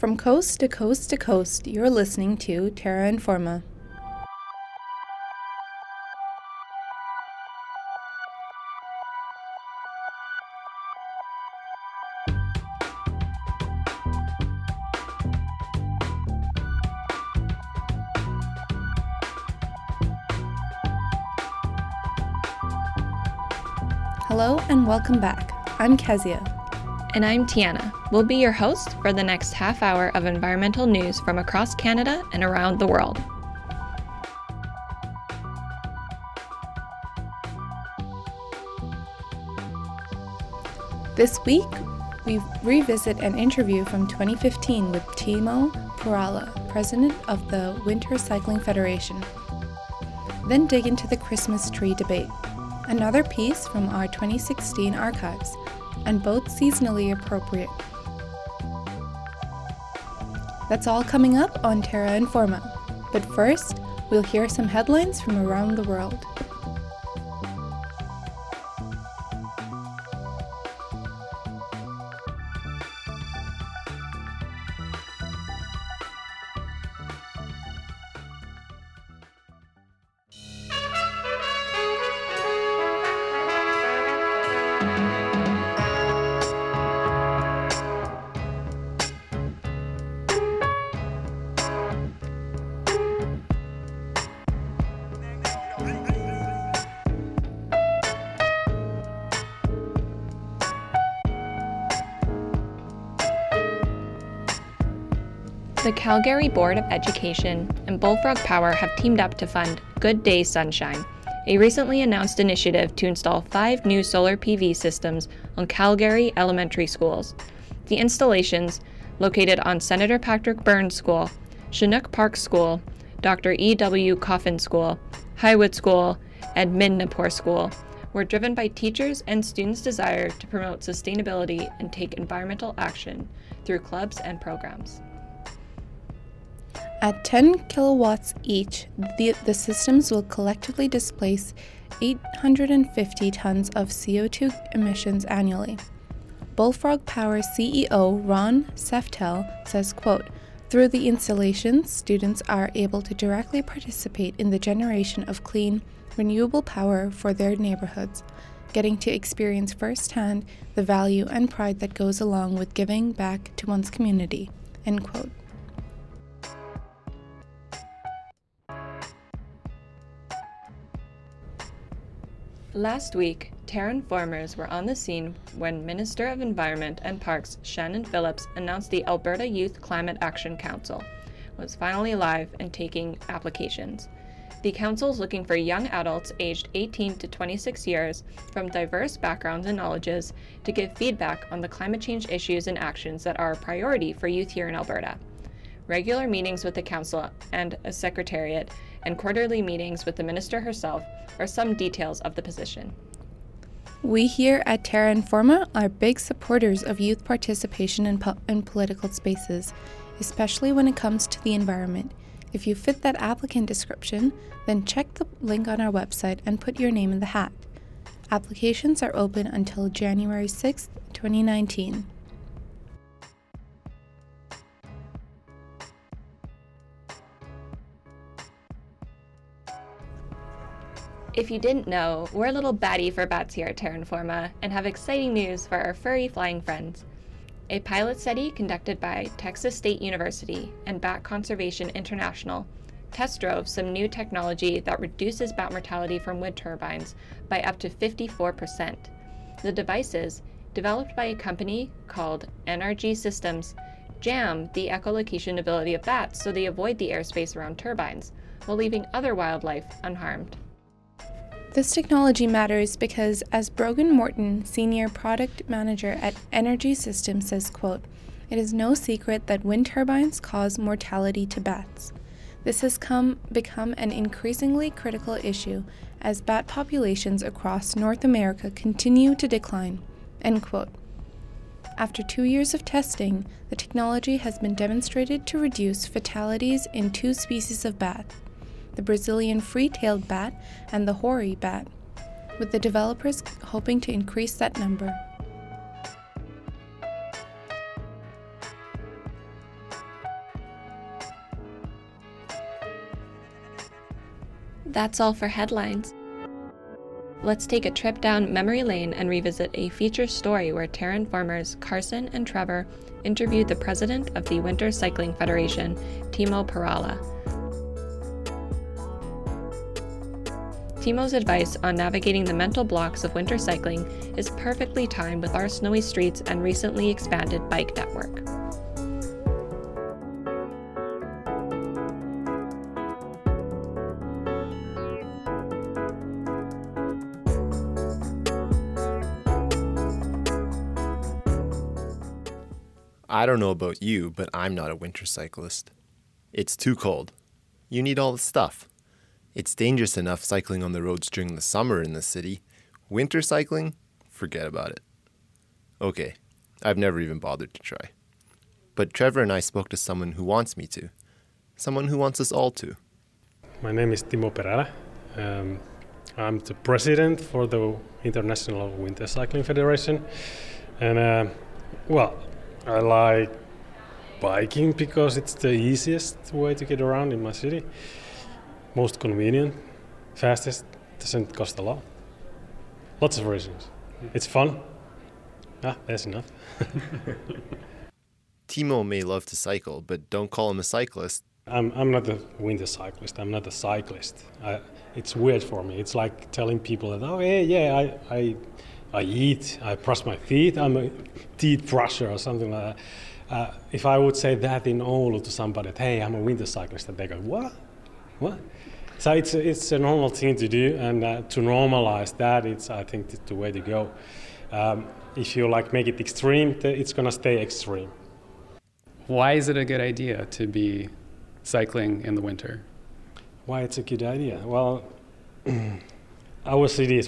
From coast to coast to coast, you're listening to Terra Informa. Hello and welcome back. I'm Kezia. And I'm Tiana. We'll be your hosts for the next half hour of environmental news from across Canada and around the world. This week, we revisit an interview from 2015 with Timo Perala, president of the Winter Cycling Federation. Then dig into the Christmas tree debate. Another piece from our 2016 archives, and both seasonally appropriate. That's all coming up on Terra Informa, but first, we'll hear some headlines from around the world. The Calgary Board of Education and Bullfrog Power have teamed up to fund Good Day Sunshine, a recently announced initiative to install 5 new solar PV systems on Calgary elementary schools. The installations, located on Senator Patrick Burns School, Chinook Park School, Dr. E.W. Coffin School, Highwood School, and Minnipur School, were driven by teachers' and students' desire to promote sustainability and take environmental action through clubs and programs. At 10 kilowatts each, the systems will collectively displace 850 tons of CO2 emissions annually. Bullfrog Power CEO Ron Seftel says, quote, "Through the installations, students are able to directly participate in the generation of clean, renewable power for their neighborhoods, getting to experience firsthand the value and pride that goes along with giving back to one's community," end quote. Last week, Terra Informers were on the scene when Minister of Environment and Parks Shannon Phillips announced the Alberta Youth Climate Action Council was finally live and taking applications. The council is looking for young adults aged 18 to 26 years from diverse backgrounds and knowledges to give feedback on the climate change issues and actions that are a priority for youth here in Alberta. Regular meetings with the council and a secretariat and quarterly meetings with the minister herself are some details of the position. We here at Terra Informa are big supporters of youth participation in political spaces, especially when it comes to the environment. If you fit that applicant description, then check the link on our website and put your name in the hat. Applications are open until January 6th, 2019. If you didn't know, we're a little batty for bats here at Terra Informa and have exciting news for our furry flying friends. A pilot study conducted by Texas State University and Bat Conservation International test drove some new technology that reduces bat mortality from wind turbines by up to 54%. The devices, developed by a company called NRG Systems, jam the echolocation ability of bats so they avoid the airspace around turbines, while leaving other wildlife unharmed. This technology matters because, as Brogan Morton, Senior Product Manager at NRG Systems, says, quote, "It is no secret that wind turbines cause mortality to bats. This has become an increasingly critical issue as bat populations across North America continue to decline," end quote. After 2 years of testing, the technology has been demonstrated to reduce fatalities in 2 species of bats, the Brazilian free-tailed bat and the hoary bat, with the developers hoping to increase that number. That's all for headlines. Let's take a trip down memory lane and revisit a feature story where Terra Informer's Carson and Trevor interviewed the president of the Winter Cycling Federation, Timo Perala. Timo's advice on navigating the mental blocks of winter cycling is perfectly timed with our snowy streets and recently expanded bike network. I don't know about you, but I'm not a winter cyclist. It's too cold. You need all the stuff. It's dangerous enough cycling on the roads during the summer in the city. Winter cycling? Forget about it. Okay, I've never even bothered to try. But Trevor and I spoke to someone who wants me to. Someone who wants us all to. My name is Timo Perala. I'm the president for the International Winter Cycling Federation. And, I like biking because it's the easiest way to get around in my city. Most convenient, fastest, doesn't cost a lot. Lots of reasons. It's fun. That's enough. Timo may love to cycle, but don't call him a cyclist. I'm not a winter cyclist. I'm not a cyclist. It's weird for me. It's like telling people that, I eat, I brush my teeth, I'm a teeth brusher or something like that. If I would say that in Oulu to somebody, hey, I'm a winter cyclist, and they go, what? So it's a normal thing to do, and to normalize that, I think the way to go. If you make it extreme, it's going to stay extreme. Why is it a good idea to be cycling in the winter? Why it's a good idea? Well, our cities,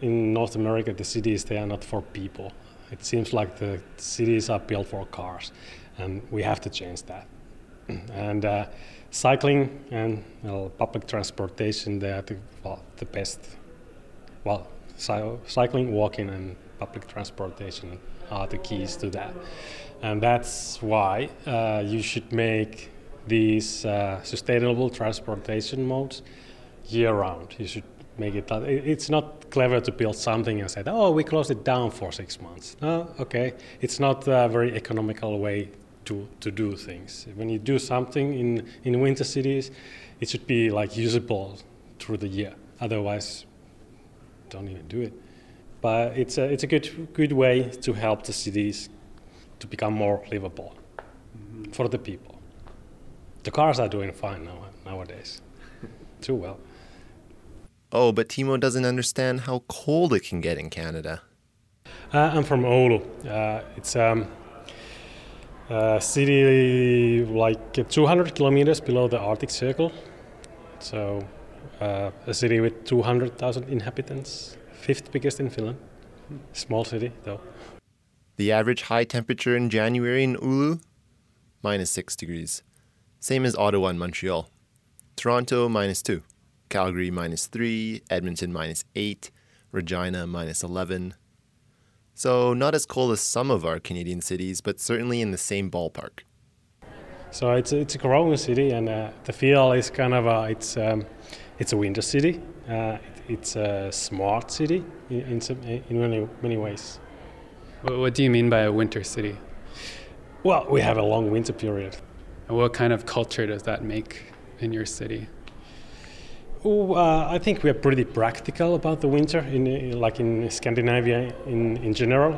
in North America, the cities, they are not for people. It seems like the cities are built for cars, and we have to change that. And cycling and public transportation, they are the best. Cycling, walking, and public transportation are the keys to that. And that's why you should make these sustainable transportation modes year-round. You should make it. It's not clever to build something and say, we closed it down for 6 months. No, okay. It's not a very economical way to do things. When you do something in winter cities, it should be usable through the year. Otherwise, don't even do it. But it's a good way to help the cities to become more livable for the people. The cars are doing fine nowadays. Too well. Oh, but Timo doesn't understand how cold it can get in Canada. I'm from Oulu. It's a city 200 kilometers below the Arctic Circle. So a city with 200,000 inhabitants, 5th biggest in Finland. Small city, though. The average high temperature in January in Oulu? -6 degrees. Same as Ottawa and Montreal. Toronto, -2. Calgary, -3, Edmonton, -8, Regina, -11. So not as cold as some of our Canadian cities, but certainly in the same ballpark. So it's a growing city, and the feel is it's a winter city. It's a smart city in many ways. What do you mean by a winter city? Well, we have a long winter period. And what kind of culture does that make in your city? I think we are pretty practical about the winter, in Scandinavia in general.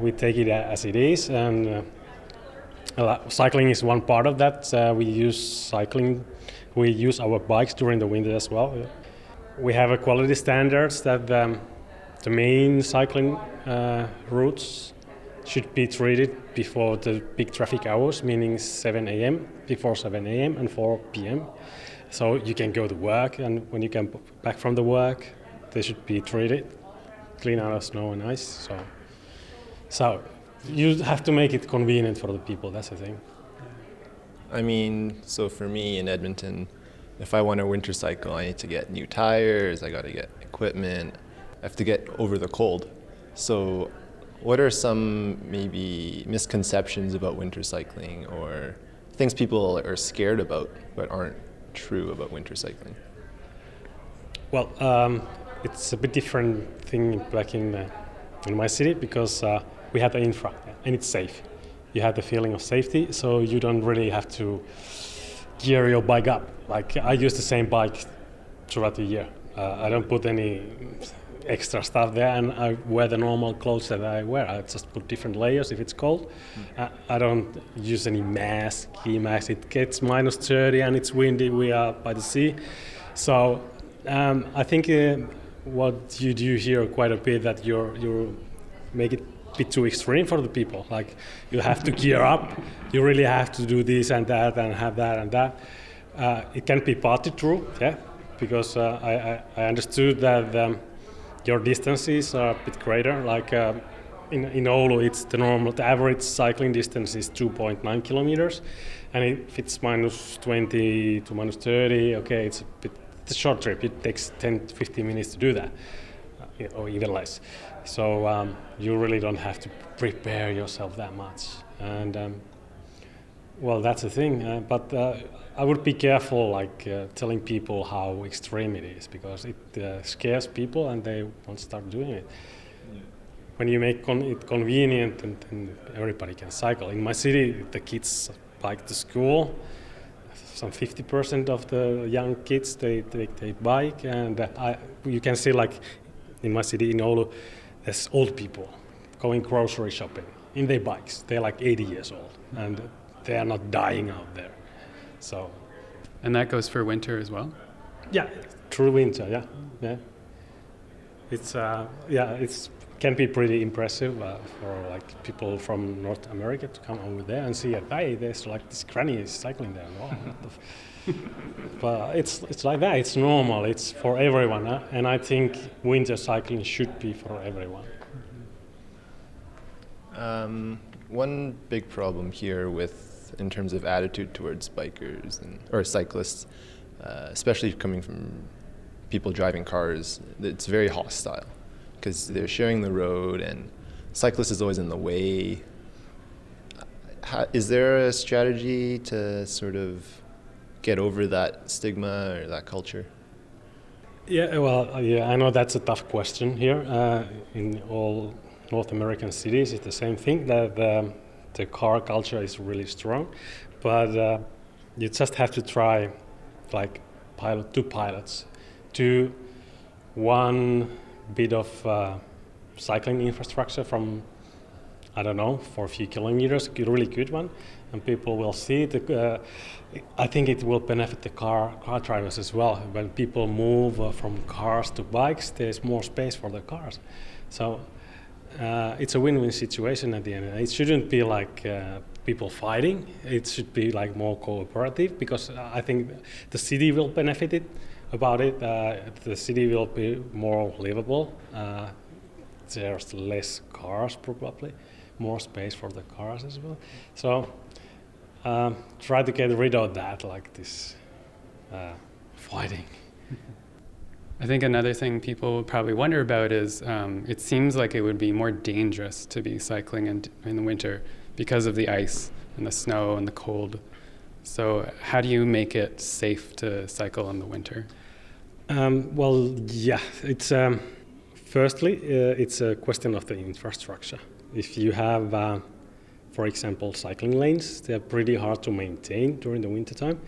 We take it as it is, and cycling is one part of that. We use our bikes during the winter as well. We have a quality standards that the main cycling routes should be treated before the big traffic hours, meaning 7 a.m., before 7 a.m. and 4 p.m. So you can go to work, and when you come back from the work, they should be treated, clean out of snow and ice. So you have to make it convenient for the people, that's the thing. So for me in Edmonton, if I want to winter cycle, I need to get new tires, I got to get equipment, I have to get over the cold. So what are some maybe misconceptions about winter cycling or things people are scared about but aren't true about winter cycling? Well, it's a bit different thing back in my city because we had the infra and it's safe. You have the feeling of safety, so you don't really have to gear your bike up. Like I use the same bike throughout the year. I don't put any extra stuff there, and I wear the normal clothes that I wear. I just put different layers if it's cold. I don't use any mask, ski mask. It gets minus 30 and it's windy. We are by the sea. So I think what you do here quite a bit that you make it a bit too extreme for the people. Like you have to gear up. You really have to do this and that and have that and that. It can be partly true, yeah, because I understood that your distances are a bit greater. Like in Oulu, it's the average cycling distance is 2.9 kilometers, and if it's minus 20 to minus 30, okay, it's a short trip. It takes 10 to 15 minutes to do that, or even less. So you really don't have to prepare yourself that much. And well, that's the thing. But I would be careful, like telling people how extreme it is, because it scares people and they won't start doing it. Yeah. When you make it convenient and everybody can cycle. In my city, the kids bike to school. Some 50% of the young kids they bike, and you can see like in my city in Oulu, there's old people going grocery shopping in their bikes. They're like 80 years old, and they are not dying out there. So, and that goes for winter as well. Yeah, true winter. Yeah. It can be pretty impressive for like people from North America to come over there and see that hey, there's like this granny is cycling there. But it's like that. It's normal. It's for everyone, and I think winter cycling should be for everyone. Mm-hmm. One big problem here with. In terms of attitude towards bikers or cyclists, especially coming from people driving cars, it's very hostile because they're sharing the road and cyclists is always in the way. Is there a strategy to sort of get over that stigma or that culture? Yeah, well, yeah, I know that's a tough question here. In all North American cities, it's the same thing that. The car culture is really strong, but you just have to try, like, two pilots, one bit of cycling infrastructure from, I don't know, for a few kilometers, a really good one, and people will see it. I think it will benefit the car drivers as well. When people move from cars to bikes, there's more space for the cars. So. It's a win-win situation at the end. It shouldn't be like people fighting. It should be like more cooperative because I think the city will benefit about it. The city will be more livable. There's less cars probably, more space for the cars as well. So try to get rid of that, like this fighting. I think another thing people probably wonder about is it seems like it would be more dangerous to be cycling in the winter because of the ice and the snow and the cold. So how do you make it safe to cycle in the winter? Well, yeah, it's firstly, it's a question of the infrastructure. If you have, for example, cycling lanes, they're pretty hard to maintain during the wintertime.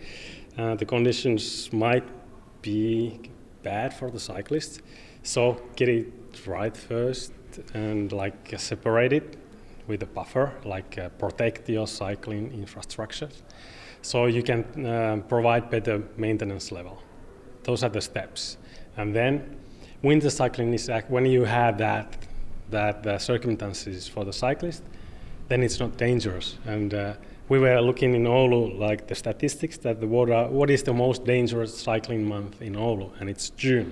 The conditions might be bad for the cyclists, so get it right first and like separate it with a buffer, like protect your cycling infrastructure so you can provide better maintenance level. Those are the steps. And then winter cycling is when you have that circumstances for the cyclist, then it's not dangerous. And we were looking in Oulu, like the statistics, that what is the most dangerous cycling month in Oulu, and it's June.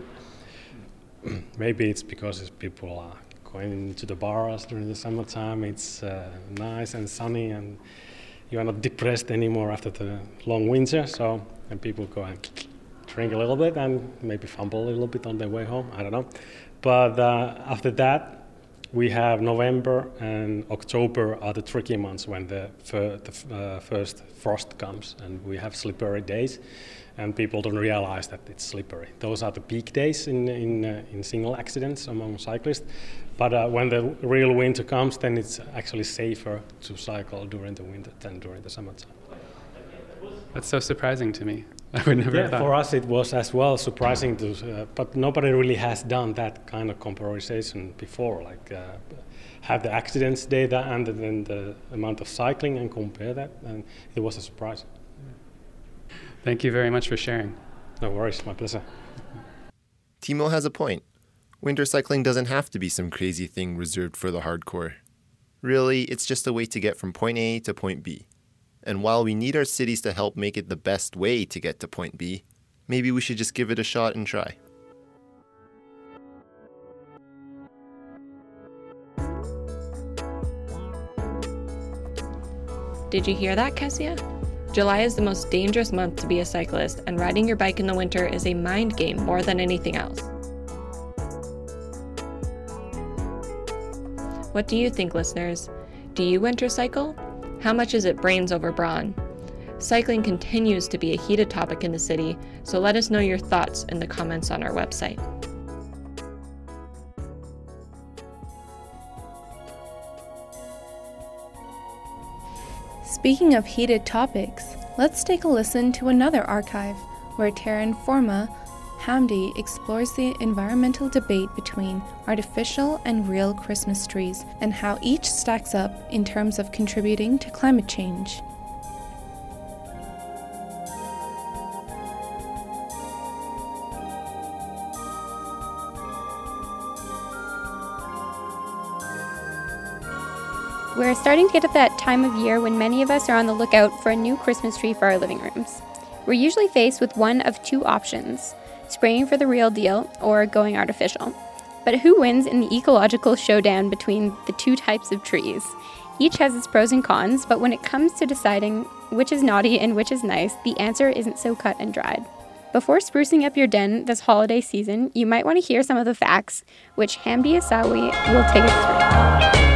Maybe it's because people are going to the bars during the summertime, it's nice and sunny, and you are not depressed anymore after the long winter, so and people go and drink a little bit and maybe fumble a little bit on their way home, I don't know. But after that, we have November and October are the tricky months when the first frost comes, and we have slippery days, and people don't realize that it's slippery. Those are the peak days in single accidents among cyclists. But when the real winter comes, then it's actually safer to cycle during the winter than during the summertime. That's so surprising to me. I would never have thought. For us it was as well surprising, but nobody really has done that kind of comparison before, like have the accidents data and then the amount of cycling and compare that, and it was a surprise. Thank you very much for sharing. No worries, my pleasure. Timo has a point. Winter cycling doesn't have to be some crazy thing reserved for the hardcore. Really, it's just a way to get from point A to point B. And while we need our cities to help make it the best way to get to point B, maybe we should just give it a shot and try. Did you hear that, Kessia? July is the most dangerous month to be a cyclist, and riding your bike in the winter is a mind game more than anything else. What do you think, listeners? Do you winter cycle? How much is it brains over brawn? Cycling continues to be a heated topic in the city, so let us know your thoughts in the comments on our website. Speaking of heated topics, let's take a listen to another archive where Terra Informa Hamdi explores the environmental debate between artificial and real Christmas trees and how each stacks up in terms of contributing to climate change. We're starting to get at that time of year when many of us are on the lookout for a new Christmas tree for our living rooms. We're usually faced with one of two options: spraying for the real deal, or going artificial. But who wins in the ecological showdown between the two types of trees? Each has its pros and cons, but when it comes to deciding which is naughty and which is nice, the answer isn't so cut and dried. Before sprucing up your den this holiday season, you might want to hear some of the facts, which Hamdi Asawi will take us through.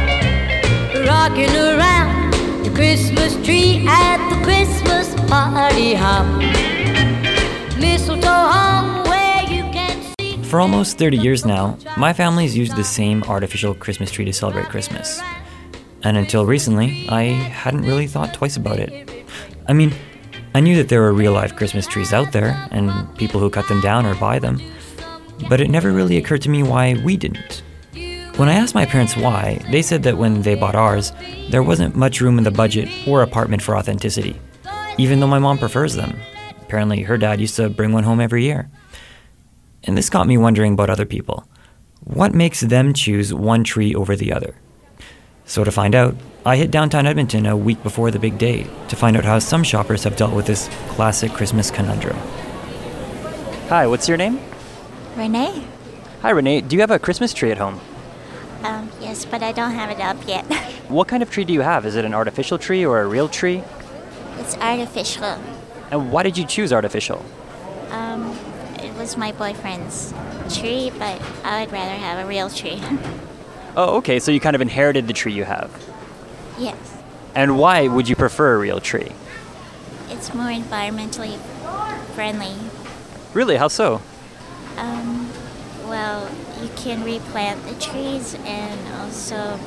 Rocking around the Christmas tree at the Christmas party hop. Mistletoe hung. For almost 30 years now, my family's used the same artificial Christmas tree to celebrate Christmas. And until recently, I hadn't really thought twice about it. I mean, I knew that there were real-life Christmas trees out there, and people who cut them down or buy them, but it never really occurred to me why we didn't. When I asked my parents why, they said that when they bought ours, there wasn't much room in the budget or apartment for authenticity, even though my mom prefers them. Apparently, her dad used to bring one home every year. And this got me wondering about other people. What makes them choose one tree over the other? So to find out, I hit downtown Edmonton a week before the big day to find out how some shoppers have dealt with this classic Christmas conundrum. Hi, what's your name? Renee. Hi, Renee. Do you have a Christmas tree at home? Yes, but I don't have it up yet. What kind of tree do you have? Is it an artificial tree or a real tree? It's artificial. And why did you choose artificial? Was my boyfriend's tree, but I would rather have a real tree. Oh, okay, so you kind of inherited the tree you have. Yes. And why would you prefer a real tree? It's more environmentally friendly. Really? How so? Well, you can replant the trees, and also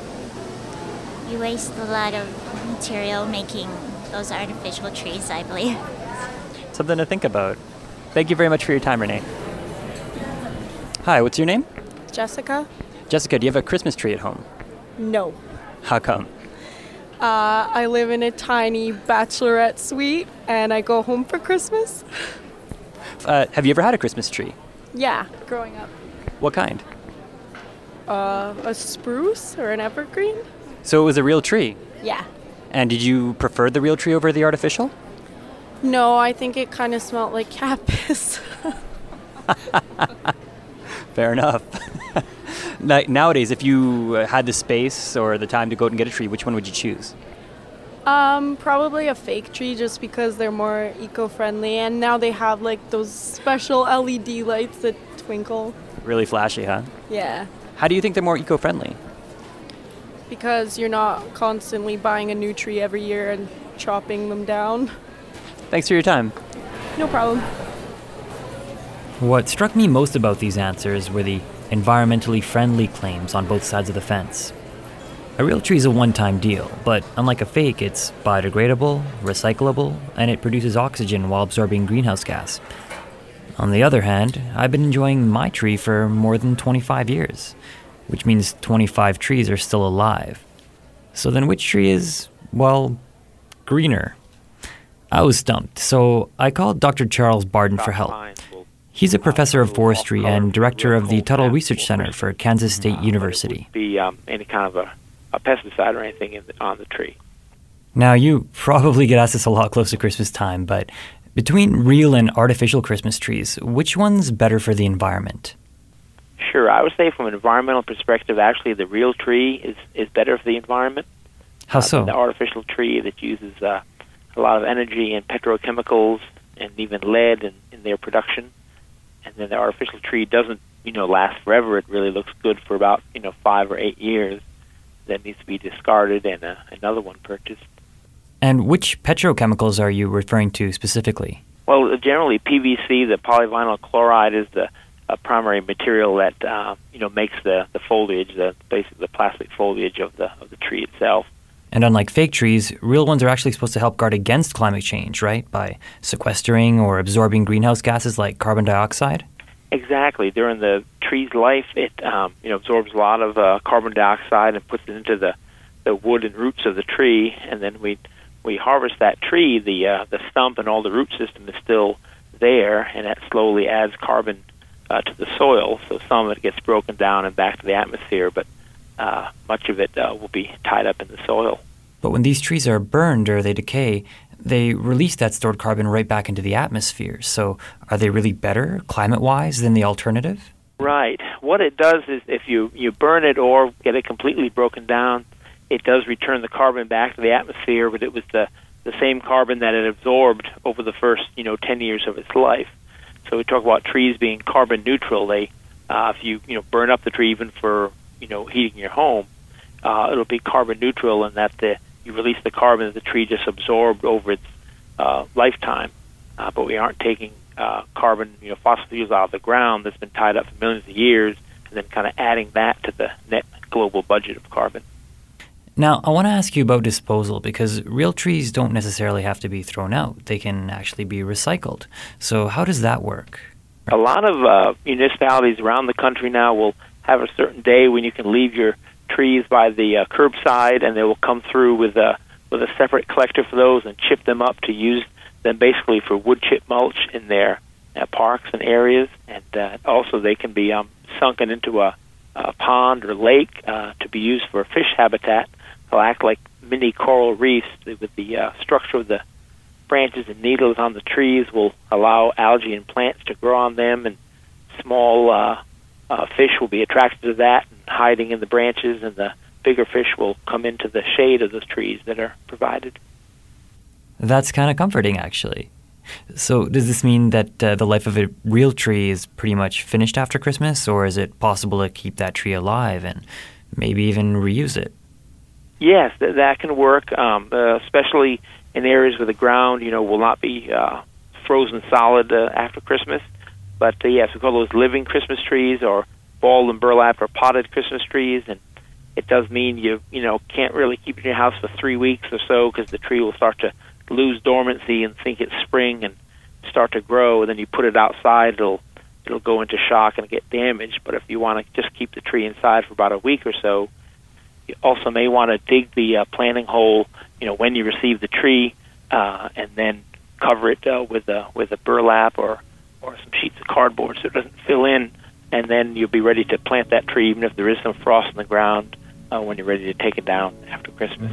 you waste a lot of material making those artificial trees, I believe. Something to think about. Thank you very much for your time, Renee. Hi, what's your name? Jessica. Jessica, do you have a Christmas tree at home? No. How come? I live in a tiny bachelorette suite, and I go home for Christmas. Have you ever had a Christmas tree? Yeah, growing up. What kind? A spruce or an evergreen. So it was a real tree? Yeah. And did you prefer the real tree over the artificial? No, I think it kind of smelled like cat piss. Fair enough. Nowadays, if you had the space or the time to go out and get a tree, which one would you choose? Probably a fake tree, just because they're more eco-friendly. And now they have like those special LED lights that twinkle. Really flashy, huh? Yeah. How do you think they're more eco-friendly? because you're not constantly buying a new tree every year and chopping them down. Thanks for your time. No problem. What struck me most about these answers were the environmentally friendly claims on both sides of the fence. A real tree is a one-time deal, but unlike a fake, it's biodegradable, recyclable, and it produces oxygen while absorbing greenhouse gas. On the other hand, I've been enjoying my tree for more than 25 years, which means 25 trees are still alive. So then which tree is, well, greener? I was stumped, so I called Dr. Charles Barden for help. He's a professor of forestry and director of the Tuttle Research Center for Kansas State University. Any kind of a pesticide or anything on the tree. Now, you probably get asked this a lot close to Christmas time, but between real and artificial Christmas trees, which one's better for the environment? Sure. I would say from an environmental perspective, actually, the real tree is better for the environment. How so? The artificial tree that uses a lot of energy and petrochemicals and even lead in their production. And then the artificial tree doesn't, last forever. It really looks good for about, 5 or 8 years. That needs to be discarded and another one purchased. And which petrochemicals are you referring to specifically? Well, generally PVC, the polyvinyl chloride, is the primary material that makes the foliage, basically the plastic foliage of the tree itself. And unlike fake trees, real ones are actually supposed to help guard against climate change, right? By sequestering or absorbing greenhouse gases like carbon dioxide? Exactly. During the tree's life, it absorbs a lot of carbon dioxide and puts it into the wood and roots of the tree. And then we harvest that tree. The stump and all the root system is still there, and that slowly adds carbon to the soil. So some of it gets broken down and back to the atmosphere, but much of it will be tied up in the soil. But when these trees are burned or they decay, they release that stored carbon right back into the atmosphere. So are they really better, climate-wise, than the alternative? Right. What it does is if you burn it or get it completely broken down, it does return the carbon back to the atmosphere, but it was the same carbon that it absorbed over the first 10 years of its life. So we talk about trees being carbon neutral. They, if you burn up the tree even for heating your home, it'll be carbon neutral in that you release the carbon that the tree just absorbed over its lifetime, but we aren't taking carbon, fossil fuels out of the ground that's been tied up for millions of years, and then kind of adding that to the net global budget of carbon. Now, I want to ask you about disposal, because real trees don't necessarily have to be thrown out. They can actually be recycled. So how does that work? A lot of municipalities around the country now will have a certain day when you can leave your trees by the curbside, and they will come through with a separate collector for those and chip them up to use them basically for wood chip mulch in their parks and areas. And also they can be sunken into a pond or lake to be used for fish habitat. They'll act like mini coral reefs with the structure of the branches and needles on the trees will allow algae and plants to grow on them, and small fish will be attracted to that and hiding in the branches, and the bigger fish will come into the shade of those trees that are provided. That's kind of comforting, actually. So does this mean that the life of a real tree is pretty much finished after Christmas, or is it possible to keep that tree alive and maybe even reuse it? Yes, that can work, especially in areas where the ground, will not be frozen solid after Christmas. But yes, we call those living Christmas trees, or bald and burlap or potted Christmas trees, and it does mean you can't really keep it in your house for 3 weeks or so, because the tree will start to lose dormancy and think it's spring and start to grow. And then you put it outside, it'll go into shock and get damaged. But if you want to just keep the tree inside for about a week or so, you also may want to dig the planting hole, when you receive the tree, and then cover it with a burlap or some sheets of cardboard so it doesn't fill in, and then you'll be ready to plant that tree even if there is some frost on the ground when you're ready to take it down after Christmas.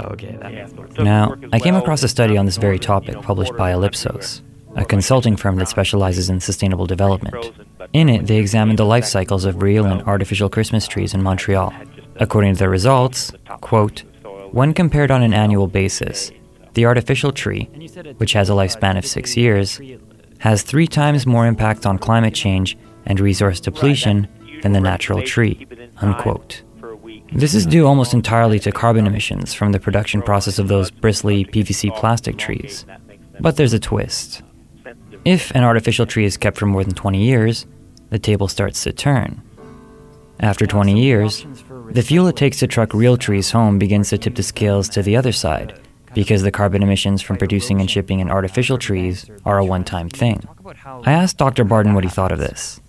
Okay, that makes sense. Now, I came across a study on this very topic published by Ellipsos, a consulting firm that specializes in sustainable development. In it, they examined the life cycles of real and artificial Christmas trees in Montreal. According to their results, quote, when compared on an annual basis, the artificial tree, which has a lifespan of 6 years, has 3 times more impact on climate change and resource depletion than the natural tree, unquote. This is due almost entirely to carbon emissions from the production process of those bristly PVC plastic trees. But there's a twist. If an artificial tree is kept for more than 20 years, the table starts to turn. After 20 years, the fuel it takes to truck real trees home begins to tip the scales to the other side, because the carbon emissions from producing and shipping in artificial trees are a one-time thing. I asked Dr. Barden what he thought of this.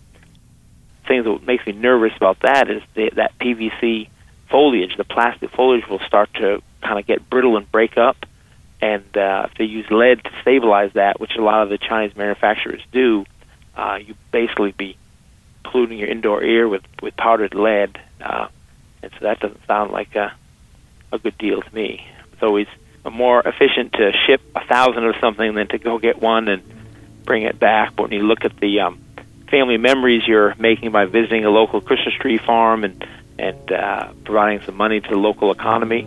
The thing that makes me nervous about that is that PVC foliage, the plastic foliage, will start to kind of get brittle and break up, and if they use lead to stabilize that, which a lot of the Chinese manufacturers do, you basically be polluting your indoor air with powdered lead, and so that doesn't sound like a good deal to me. It's always more efficient to ship 1,000 of something than to go get one and bring it back. But when you look at the family memories you're making by visiting a local Christmas tree farm and providing some money to the local economy,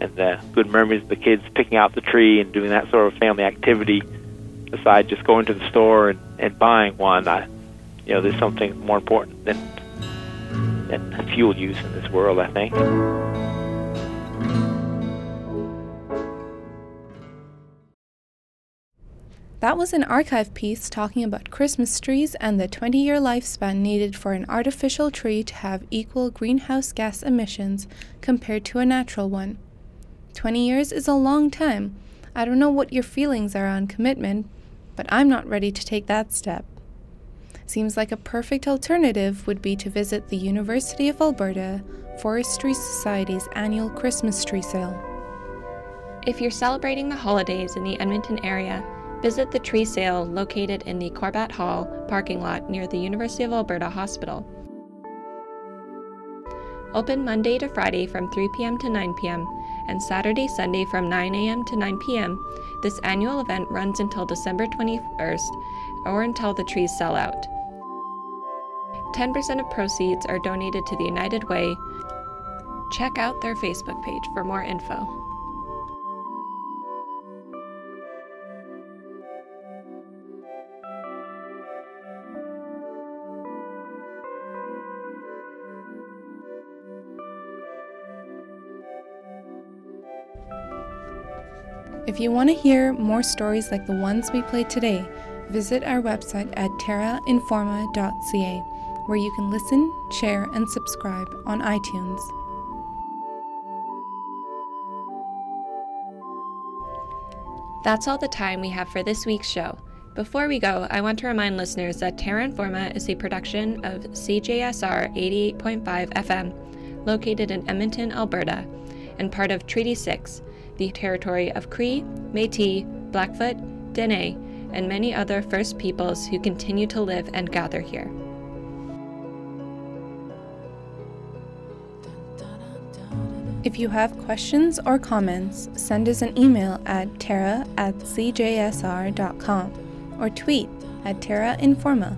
and the good memories of the kids picking out the tree and doing that sort of family activity, aside just going to the store and buying one, there's something more important than fuel use in this world, I think. That was an archive piece talking about Christmas trees and the 20-year lifespan needed for an artificial tree to have equal greenhouse gas emissions compared to a natural one. 20 years is a long time. I don't know what your feelings are on commitment, but I'm not ready to take that step. Seems like a perfect alternative would be to visit the University of Alberta Forestry Society's annual Christmas tree sale. If you're celebrating the holidays in the Edmonton area, visit the tree sale located in the Corbett Hall parking lot near the University of Alberta Hospital. Open Monday to Friday from 3 p.m. to 9 p.m. and Saturday, Sunday from 9 a.m. to 9 p.m. This annual event runs until December 21st or until the trees sell out. 10% of proceeds are donated to the United Way. Check out their Facebook page for more info. If you want to hear more stories like the ones we played today, visit our website at terrainforma.ca, where you can listen, share, and subscribe on iTunes. That's all the time we have for this week's show. Before we go, I want to remind listeners that Terra Informa is a production of CJSR 88.5 FM, located in Edmonton, Alberta, and part of Treaty 6, the territory of Cree, Métis, Blackfoot, Dene, and many other First Peoples who continue to live and gather here. If you have questions or comments, send us an email at terra@cjsr.com or tweet at Terra Informa.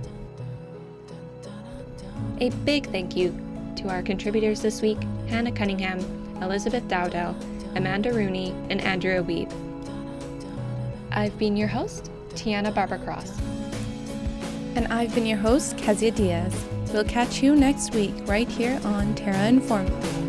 A big thank you to our contributors this week, Hannah Cunningham, Elizabeth Dowdell, Amanda Rooney, and Andrea Weeb. I've been your host, Tiana Barber-Cross. And I've been your host, Kezia Diaz. We'll catch you next week right here on Terra Informa.